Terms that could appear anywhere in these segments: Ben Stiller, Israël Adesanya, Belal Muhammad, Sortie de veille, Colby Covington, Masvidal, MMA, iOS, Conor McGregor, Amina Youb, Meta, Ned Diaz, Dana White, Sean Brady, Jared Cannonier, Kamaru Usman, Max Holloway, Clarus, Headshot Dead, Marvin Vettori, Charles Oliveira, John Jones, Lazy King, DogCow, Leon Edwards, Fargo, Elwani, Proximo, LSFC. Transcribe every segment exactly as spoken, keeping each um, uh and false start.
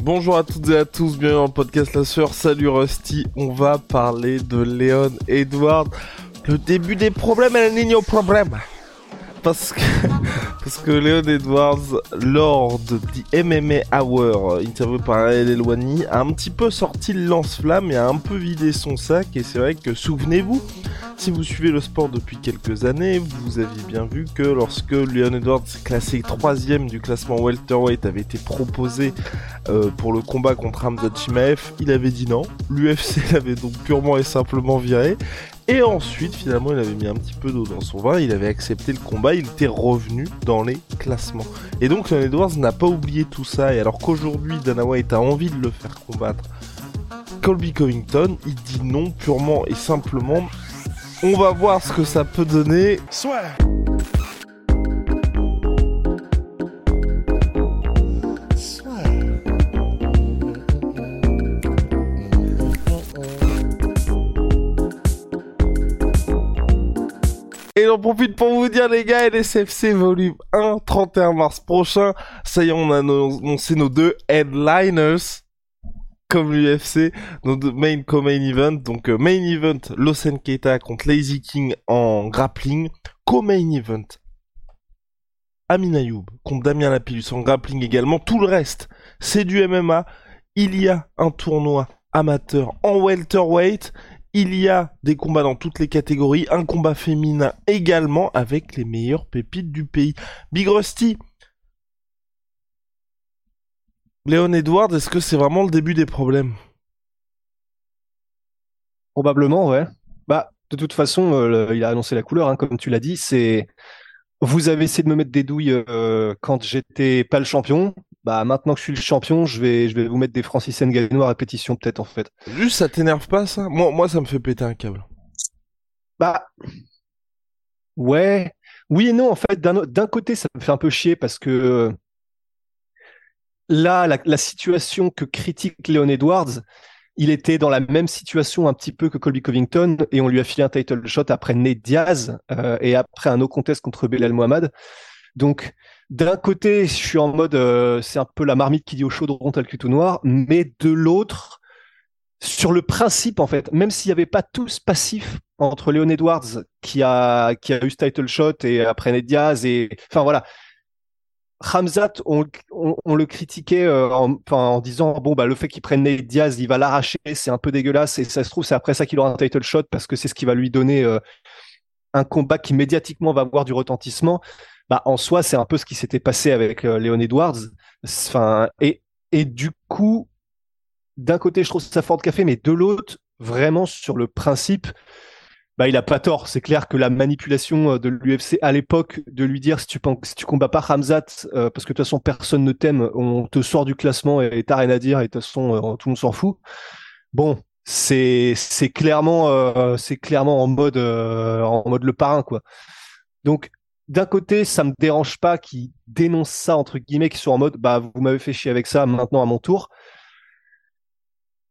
Bonjour à toutes et à tous, bienvenue dans le podcast La Sueur. Salut Rusty, on va parler de Leon Edwards. Le début des problèmes, El Niño problème. Parce que, parce que Leon Edwards, lors de The M M A Hour, interviewé par Elwani, a un petit peu sorti le lance-flamme et a un peu vidé son sac. Et c'est vrai que, souvenez-vous, si vous suivez le sport depuis quelques années, vous aviez bien vu que lorsque Leon Edwards, classé troisième du classement welterweight, avait été proposé euh, pour le combat contre Khamzat Chimaev, il avait dit non. L'U F C l'avait donc purement et simplement viré. Et ensuite, finalement, il avait mis un petit peu d'eau dans son vin, il avait accepté le combat, il était revenu dans les classements. Et donc, Leon Edwards n'a pas oublié tout ça, et alors qu'aujourd'hui, Dana White a envie de le faire combattre Colby Covington, il dit non, purement et simplement. On va voir ce que ça peut donner. Soit Et j'en profite pour vous dire, les gars, L S F C volume un, trente et un mars prochain. Ça y est, on a annoncé nos deux headliners, comme l'U F C, nos deux main co-main event. Donc, euh, main event, Losen Keita contre Lazy King en grappling. Co-main event, Amina Youb contre Damien Lapillus en grappling également. Tout le reste, c'est du M M A. Il y a un tournoi amateur en welterweight. Il y a des combats dans toutes les catégories, un combat féminin également avec les meilleures pépites du pays. Big Rusty, Leon Edwards, est-ce que c'est vraiment le début des problèmes ? Probablement, ouais. Bah, de toute façon, euh, le, il a annoncé la couleur, hein, comme tu l'as dit. C'est, vous avez essayé de me mettre des douilles euh, quand j'étais pas le champion. Bah, maintenant que je suis le champion, je vais, je vais vous mettre des Francis Ngannou à répétition, peut-être, en fait. Juste, ça t'énerve pas, ça ? Moi, moi, ça me fait péter un câble. Bah, ouais. Oui et non, en fait, d'un, d'un côté, ça me fait un peu chier parce que euh, là, la, la situation que critique Leon Edwards, il était dans la même situation un petit peu que Colby Covington et on lui a filé un title shot après Ned Diaz euh, et après un no contest contre Belal Muhammad. Donc, d'un côté, je suis en mode, euh, c'est un peu la marmite qui dit au chaudron, t'as le cul tout noir, mais de l'autre, sur le principe, en fait, même s'il n'y avait pas tout ce passif entre Leon Edwards, qui a, qui a eu ce title shot, et après Ned Diaz, et enfin voilà, Khamzat, on, on, on le critiquait euh, en, en disant, bon, bah, le fait qu'il prenne Ned Diaz, il va l'arracher, c'est un peu dégueulasse, et ça se trouve, c'est après ça qu'il aura un title shot, parce que c'est ce qui va lui donner euh, un combat qui médiatiquement va avoir du retentissement. Bah, en soi, c'est un peu ce qui s'était passé avec euh, Leon Edwards. Enfin, et, et du coup, d'un côté, je trouve ça fort de café, mais de l'autre, vraiment, sur le principe, bah, il a pas tort. C'est clair que la manipulation de l'U F C à l'époque, de lui dire si tu, si tu combats pas Khamzat, euh, parce que de toute façon, personne ne t'aime, on te sort du classement et, et t'as rien à dire, et de toute façon, euh, tout le monde s'en fout. Bon, c'est, c'est, clairement, euh, c'est clairement en mode, euh, en mode le parrain, quoi. Donc, d'un côté, ça me dérange pas qu'ils dénoncent ça, entre guillemets, qu'ils soient en mode, bah, vous m'avez fait chier avec ça, maintenant à mon tour.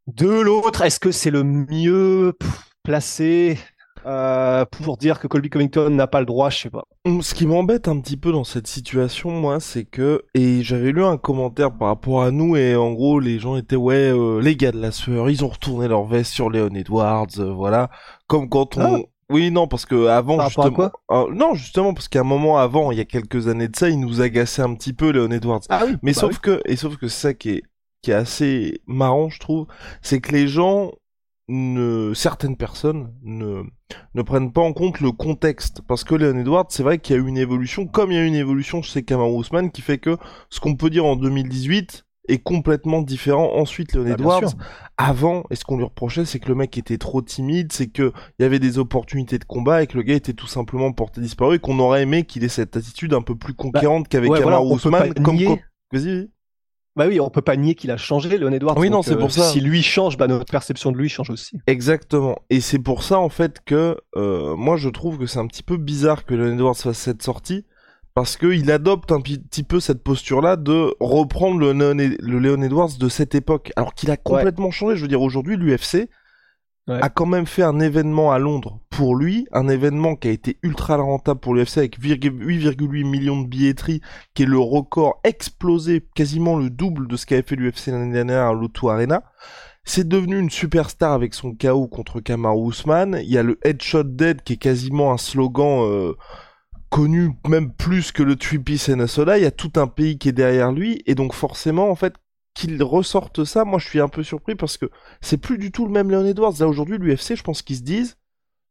De l'autre, est-ce que c'est le mieux placé euh, pour dire que Colby Covington n'a pas le droit ? Je sais pas. Ce qui m'embête un petit peu dans cette situation, moi, c'est que, et j'avais lu un commentaire par rapport à nous, et en gros, les gens étaient, ouais, euh, les gars de la sueur, ils ont retourné leur veste sur Leon Edwards, euh, voilà, comme quand on... Ah. Oui, non, parce que avant, par justement, quoi euh, non, justement, parce qu'à un moment avant, il y a quelques années de ça, il nous agaçait un petit peu, Leon Edwards. Ah oui, mais bah sauf oui. que, et sauf que c'est ça qui est, qui est assez marrant, je trouve, c'est que les gens ne, certaines personnes ne, ne prennent pas en compte le contexte. Parce que Leon Edwards, c'est vrai qu'il y a eu une évolution, comme il y a eu une évolution chez Kamaru Usman, qui fait que ce qu'on peut dire en deux mille dix-huit, est complètement différent. Ensuite, Leon ah, Edwards, avant, et ce qu'on lui reprochait, c'est que le mec était trop timide, c'est que il y avait des opportunités de combat et que le gars était tout simplement porté disparu et qu'on aurait aimé qu'il ait cette attitude un peu plus conquérante bah, qu'avec ouais, Kamaru voilà, Usman. Comme, co- Vas-y. Bah oui, on peut pas nier qu'il a changé, Leon Edwards. Oui, non, c'est euh, pour ça. Si lui change, bah notre perception de lui change aussi. Exactement. Et c'est pour ça, en fait, que euh, moi, je trouve que c'est un petit peu bizarre que Leon Edwards fasse cette sortie, parce qu'il adopte un petit peu cette posture-là de reprendre le Leon, Ed- le Leon Edwards de cette époque, alors qu'il a complètement ouais. changé. Je veux dire, aujourd'hui, l'U F C ouais. a quand même fait un événement à Londres pour lui, un événement qui a été ultra rentable pour l'U F C avec huit virgule huit millions de billetteries, qui est le record explosé, quasiment le double de ce qu'avait fait l'U F C l'année dernière à l'O deux Arena. C'est devenu une superstar avec son K O contre Kamaru Usman. Il y a le Headshot Dead qui est quasiment un slogan... Euh, connu même plus que le Trippy Senasola, il y a tout un pays qui est derrière lui, et donc forcément, en fait, qu'il ressorte ça, moi je suis un peu surpris, parce que c'est plus du tout le même Leon Edwards. Là aujourd'hui, l'U F C, je pense qu'ils se disent,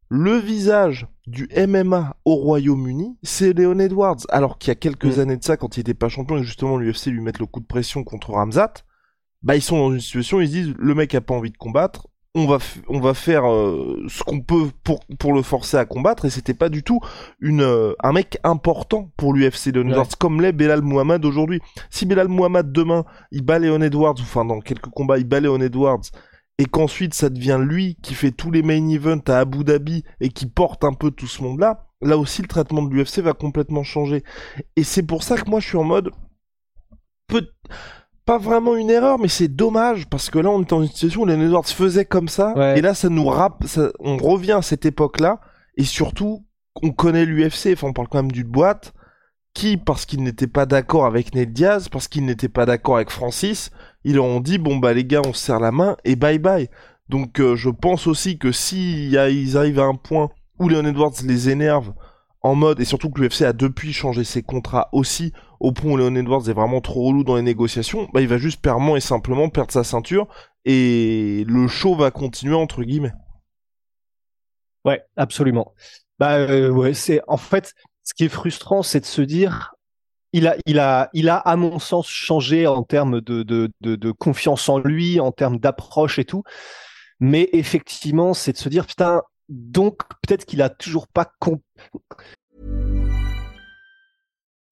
le visage du M M A au Royaume-Uni, c'est Leon Edwards, alors qu'il y a quelques mmh. années de ça, quand il n'était pas champion, et justement l'U F C lui mettre le coup de pression contre Khamzat, bah ils sont dans une situation, ils se disent, le mec a pas envie de combattre, On va, f- on va faire euh, ce qu'on peut pour, pour le forcer à combattre, et c'était pas du tout une, euh, un mec important pour l'U F C, Leon Edwards, ouais. comme l'est Belal Muhammad aujourd'hui. Si Belal Muhammad demain, il bat Leon Edwards, enfin dans quelques combats, il bat Leon Edwards, et qu'ensuite ça devient lui qui fait tous les main events à Abu Dhabi, et qui porte un peu tout ce monde-là, là aussi le traitement de l'U F C va complètement changer. Et c'est pour ça que moi je suis en mode... Peut- Pas vraiment une erreur, mais c'est dommage, parce que là, on est dans une situation où Leon Edwards faisait comme ça, ouais. et là, ça nous rappe, ça, on revient à cette époque-là, et surtout, on connaît l'U F C, enfin, on parle quand même d'une boîte, qui, parce qu'il n'était pas d'accord avec Ned Diaz, parce qu'il n'était pas d'accord avec Francis, ils ont dit, bon, bah, les gars, on se serre la main, et bye bye. Donc, euh, je pense aussi que si y a, ils arrivent à un point où Leon Edwards les énerve, en mode, et surtout que l'U F C a depuis changé ses contrats aussi, au point où Leon Edwards est vraiment trop relou dans les négociations, bah il va juste purement et simplement perdre sa ceinture, et le show va continuer, entre guillemets. Ouais, absolument. Bah euh, ouais, c'est, en fait, ce qui est frustrant, c'est de se dire, il a, il a, il a à mon sens, changé en termes de, de, de, de confiance en lui, en termes d'approche et tout, mais effectivement, c'est de se dire, putain, donc, peut-être qu'il a toujours pas comp-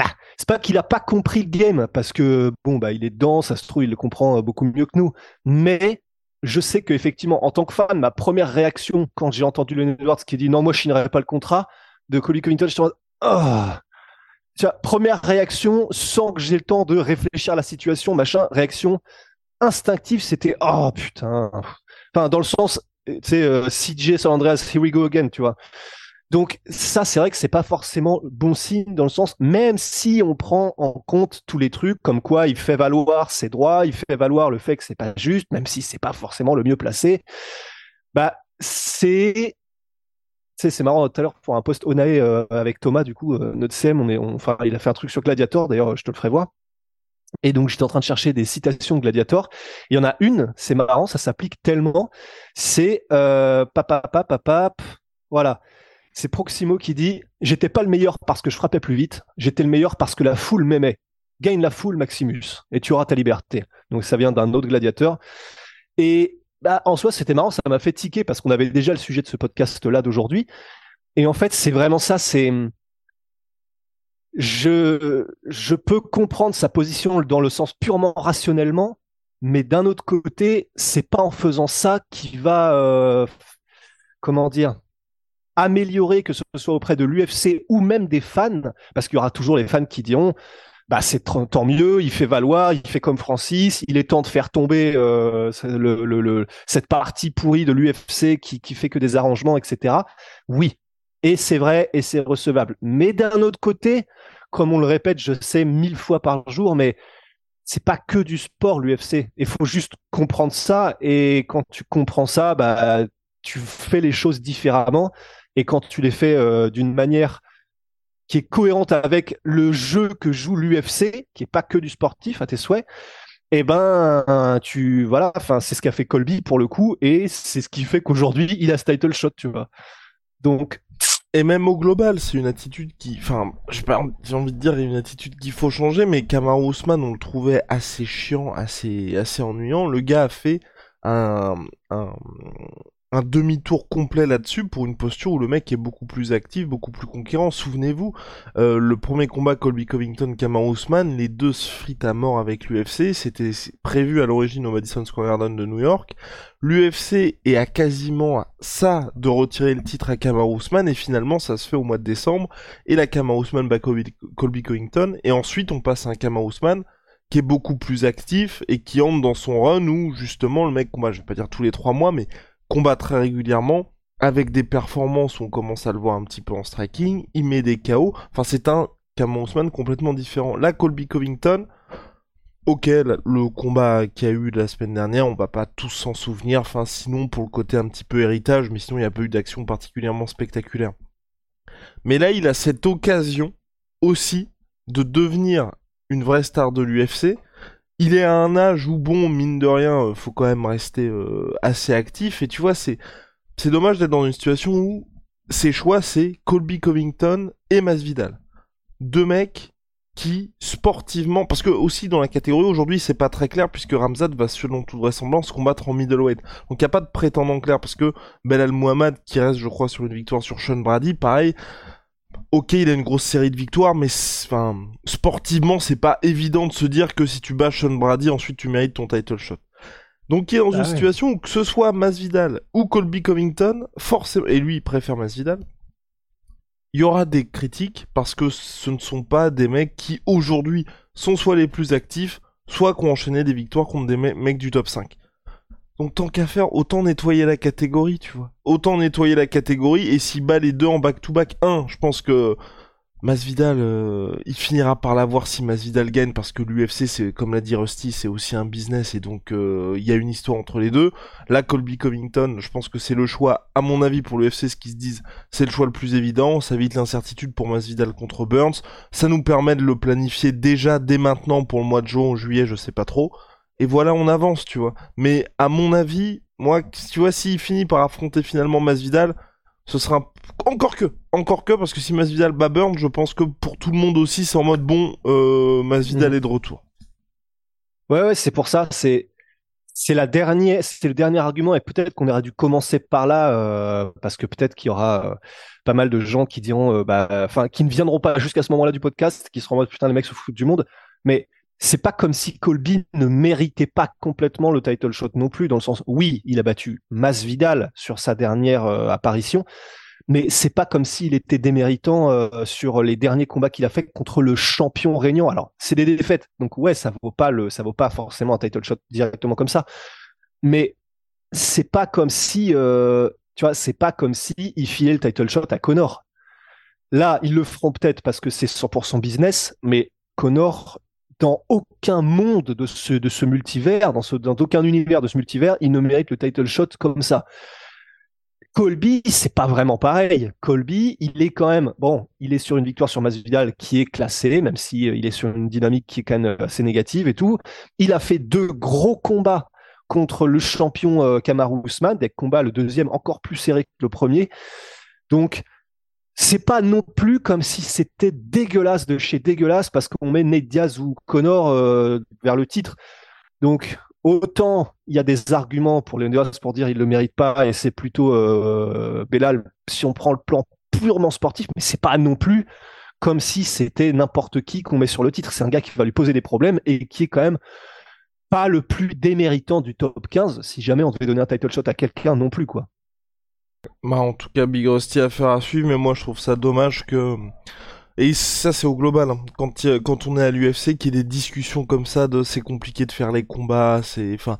Ah, c'est pas qu'il a pas compris le game, parce que bon bah il est dedans, ça se trouve il le comprend beaucoup mieux que nous. Mais je sais que effectivement en tant que fan, ma première réaction quand j'ai entendu Leon Edwards qui dit non moi je signerai pas le contrat de Colby Covington, j'étais en mode ah. Tu vois, première réaction, sans que j'ai le temps de réfléchir à la situation, machin, réaction instinctive, c'était « Oh, putain !» Enfin, dans le sens, tu sais, euh, C J San Andreas, « Here we go again », tu vois. Donc, ça, c'est vrai que c'est pas forcément bon signe, dans le sens, même si on prend en compte tous les trucs, comme quoi il fait valoir ses droits, il fait valoir le fait que c'est pas juste, même si c'est pas forcément le mieux placé, bah, c'est... C'est, c'est marrant, tout à l'heure, pour un post Onaé euh, avec Thomas, du coup, euh, notre C M, on est, on, enfin, il a fait un truc sur Gladiator, d'ailleurs, je te le ferai voir. Et donc, j'étais en train de chercher des citations de Gladiator. Il y en a une, c'est marrant, ça s'applique tellement. C'est euh, papa, papa, papa, voilà. C'est Proximo qui dit « J'étais pas le meilleur parce que je frappais plus vite, j'étais le meilleur parce que la foule m'aimait. Gagne la foule, Maximus, et tu auras ta liberté. » Donc, ça vient d'un autre Gladiator. Et... Bah, en soi, c'était marrant, ça m'a fait tiquer parce qu'on avait déjà le sujet de ce podcast-là d'aujourd'hui. Et en fait, c'est vraiment ça, c'est... Je, je peux comprendre sa position dans le sens purement rationnellement, mais d'un autre côté, c'est pas en faisant ça qu'il va, euh, comment dire, améliorer, que ce soit auprès de l'U F C ou même des fans, parce qu'il y aura toujours les fans qui diront... Bah c'est tant mieux, il fait valoir, il fait comme Francis, il est temps de faire tomber euh, le, le, le, cette partie pourrie de l'U F C qui, qui fait que des arrangements, et cetera. Oui, et c'est vrai, et c'est recevable. Mais d'un autre côté, comme on le répète, je sais mille fois par jour, mais c'est pas que du sport l'U F C. Il faut juste comprendre ça, et quand tu comprends ça, bah tu fais les choses différemment, et quand tu les fais euh, d'une manière qui est cohérente avec le jeu que joue l'U F C, qui est pas que du sportif à tes souhaits. Et eh ben, tu voilà, enfin, c'est ce qu'a fait Colby pour le coup, et c'est ce qui fait qu'aujourd'hui il a ce title shot, tu vois. Donc, et même au global, c'est une attitude qui, enfin, j'ai pas, j'ai envie de dire, une attitude qu'il faut changer. Mais Kamaru Usman, on le trouvait assez chiant, assez, assez ennuyant. Le gars a fait un, un, un demi-tour complet là-dessus pour une posture où le mec est beaucoup plus actif, beaucoup plus conquérant. Souvenez-vous, euh, le premier combat Colby Covington, Kamaru Usman, les deux se fritent à mort avec l'U F C, c'était prévu à l'origine au Madison Square Garden de New York. L'U F C est à quasiment ça de retirer le titre à Kamaru Usman, et finalement ça se fait au mois de décembre, et la Kamaru Usman bat Colby, Colby Covington, et ensuite on passe à un Kamaru Usman qui est beaucoup plus actif, et qui entre dans son run où justement le mec combat, je vais pas dire tous les trois mois, mais combat très régulièrement, avec des performances, on commence à le voir un petit peu en striking, il met des K O, enfin c'est un Kamaru Usman complètement différent. Là, Colby Covington, ok, le combat qu'il y a eu la semaine dernière, on va pas tous s'en souvenir, enfin sinon pour le côté un petit peu héritage, mais sinon il n'y a pas eu d'action particulièrement spectaculaire. Mais là, il a cette occasion aussi de devenir une vraie star de l'U F C. Il est à un âge où, bon, mine de rien, faut quand même rester euh, assez actif. Et tu vois, c'est c'est dommage d'être dans une situation où ses choix, c'est Colby Covington et Masvidal. Deux mecs qui, sportivement... Parce que aussi, dans la catégorie, aujourd'hui, c'est pas très clair, puisque Khamzat va, selon toute vraisemblance, combattre en middleweight. Donc, il n'y a pas de prétendant clair, parce que Belal Muhammad, qui reste, je crois, sur une victoire sur Sean Brady, pareil... Ok, il a une grosse série de victoires, mais enfin, sportivement, c'est pas évident de se dire que si tu bats Sean Brady, ensuite tu mérites ton title shot. Donc, il est dans ah une ouais. situation où que ce soit Masvidal ou Colby Covington, forcément, et lui, il préfère Masvidal, il y aura des critiques parce que ce ne sont pas des mecs qui, aujourd'hui, sont soit les plus actifs, soit qui ont enchaîné des victoires contre des me- mecs du top cinq. Donc tant qu'à faire, autant nettoyer la catégorie, tu vois. Autant nettoyer la catégorie, et s'il bat les deux en back-to-back, un, je pense que Masvidal, euh, il finira par l'avoir si Masvidal gagne, parce que l'U F C, c'est comme l'a dit Rusty, c'est aussi un business, et donc il euh, y a une histoire entre les deux. Là, Colby Covington, je pense que c'est le choix, à mon avis, pour l'U F C, ce qu'ils se disent, c'est le choix le plus évident, ça évite l'incertitude pour Masvidal contre Burns, ça nous permet de le planifier déjà, dès maintenant, pour le mois de juin ou juillet, je sais pas trop. Et voilà, on avance, tu vois. Mais à mon avis, moi, tu vois, s'il finit par affronter finalement Masvidal, ce sera... Un... Encore que, encore que, parce que si Masvidal bat Burns, je pense que pour tout le monde aussi, c'est en mode, bon, euh, Masvidal mmh. est de retour. Ouais, ouais, c'est pour ça, c'est... C'est la dernière, c'est le dernier argument, et peut-être qu'on aurait dû commencer par là, euh, parce que peut-être qu'il y aura euh, pas mal de gens qui diront, euh, bah, enfin, qui ne viendront pas jusqu'à ce moment-là du podcast, qui seront en mode, putain, les mecs se foutent du monde, mais... C'est pas comme si Colby ne méritait pas complètement le title shot non plus, dans le sens, oui, il a battu Masvidal sur sa dernière euh, apparition, mais c'est pas comme s'il était déméritant euh, sur les derniers combats qu'il a fait contre le champion régnant. Alors, c'est des défaites, donc ouais, ça vaut pas le, ça vaut pas forcément un title shot directement comme ça, mais c'est pas comme si, euh, tu vois, c'est pas comme si il filait le title shot à Conor. Là, ils le feront peut-être parce que c'est cent pour cent business, mais Conor, dans aucun monde de ce, de ce multivers, dans, ce, dans aucun univers de ce multivers, il ne mérite le title shot comme ça. Colby, c'est pas vraiment pareil. Colby, il est quand même, bon, il est sur une victoire sur Masvidal qui est classée, même s'il est sur une dynamique qui est quand même assez négative et tout. Il a fait deux gros combats contre le champion euh, Kamaru Usman, des combats, le deuxième encore plus serré que le premier. Donc, c'est pas non plus comme si c'était dégueulasse de chez dégueulasse parce qu'on met Ned Diaz ou Conor euh, vers le titre. Donc, autant il y a des arguments pour Leon Edwards pour dire il le mérite pas et c'est plutôt euh, Belal si on prend le plan purement sportif, mais c'est pas non plus comme si c'était n'importe qui qu'on met sur le titre. C'est un gars qui va lui poser des problèmes et qui est quand même pas le plus déméritant du top quinze si jamais on devait donner un title shot à quelqu'un non plus, quoi. Bah en tout cas Big Rusty à faire à suivre, mais moi je trouve ça dommage que, et ça c'est au global, hein. quand, y a, quand on est à l'U F C, qu'il y ait des discussions comme ça de c'est compliqué de faire les combats, c'est, enfin,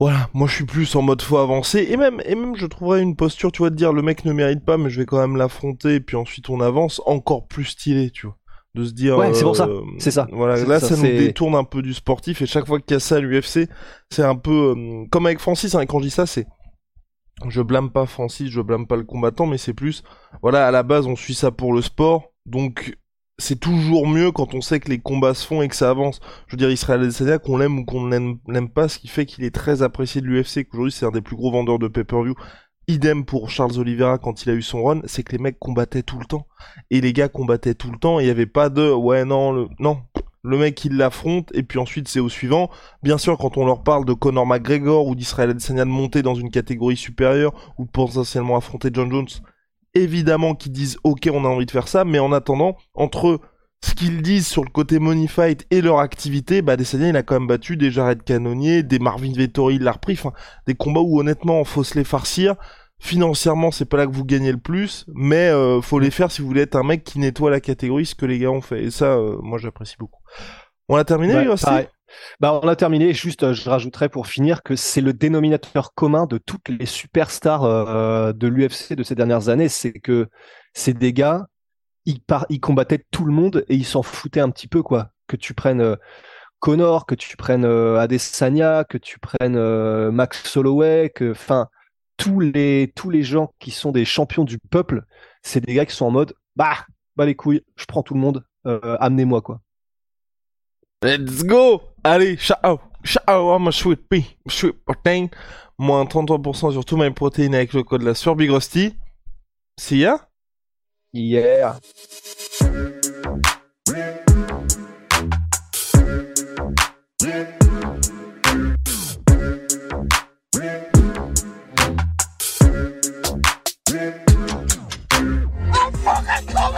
voilà, moi je suis plus en mode faut avancer, et même, et même je trouverais une posture, tu vois, de dire le mec ne mérite pas mais je vais quand même l'affronter, et puis ensuite on avance, encore plus stylé, tu vois. De se dire, ouais, c'est pour ça. Euh, c'est ça. Voilà, c'est là, ça, ça nous c'est... détourne un peu du sportif, et chaque fois qu'il y a ça à l'U F C, c'est un peu, euh, comme avec Francis, hein, et quand je dis ça, c'est je blâme pas Francis, je blâme pas le combattant, mais c'est plus, voilà, à la base, on suit ça pour le sport, donc c'est toujours mieux quand on sait que les combats se font et que ça avance. Je veux dire, Israël Adesanya, qu'on l'aime ou qu'on ne l'aime pas, ce qui fait qu'il est très apprécié de l'U F C, qu'aujourd'hui c'est un des plus gros vendeurs de pay-per-view. Idem pour Charles Oliveira quand il a eu son run, c'est que les mecs combattaient tout le temps. Et les gars combattaient tout le temps, il n'y avait pas de « ouais, non, le... non ». Le mec, il l'affronte, et puis ensuite, c'est au suivant. Bien sûr, quand on leur parle de Conor McGregor ou d'Israël Adesanya de monter dans une catégorie supérieure, ou potentiellement affronter John Jones, évidemment qu'ils disent « ok, on a envie de faire ça », mais en attendant, entre ce qu'ils disent sur le côté money fight et leur activité, bah Adesanya, il a quand même battu des Jared Cannonier, des Marvin Vettori, il l'a repris, enfin, des combats où, honnêtement, faut se les farcir. Financièrement, c'est pas là que vous gagnez le plus, mais euh, faut les faire si vous voulez être un mec qui nettoie la catégorie, ce que les gars ont fait. Et ça, euh, moi, j'apprécie beaucoup. On a terminé, ouais, aussi. Bah, on a terminé. Juste, je rajouterais pour finir que c'est le dénominateur commun de toutes les superstars euh, de l'U F C de ces dernières années, c'est que c'est des gars, ils, par- ils combattaient tout le monde et ils s'en foutaient un petit peu, quoi. Que tu prennes euh, Conor, que tu prennes euh, Adesanya, que tu prennes euh, Max Holloway, que, enfin. Tous les, tous les gens qui sont des champions du peuple, c'est des gars qui sont en mode bah, bah les couilles, je prends tout le monde, euh, amenez-moi quoi. Let's go! Allez, ciao! Ciao, I'm a sweet pea, sweet protein. Moins trente-trois pour cent sur tout mes protéines avec le code là sur Big Rusty. See ya? Yeah!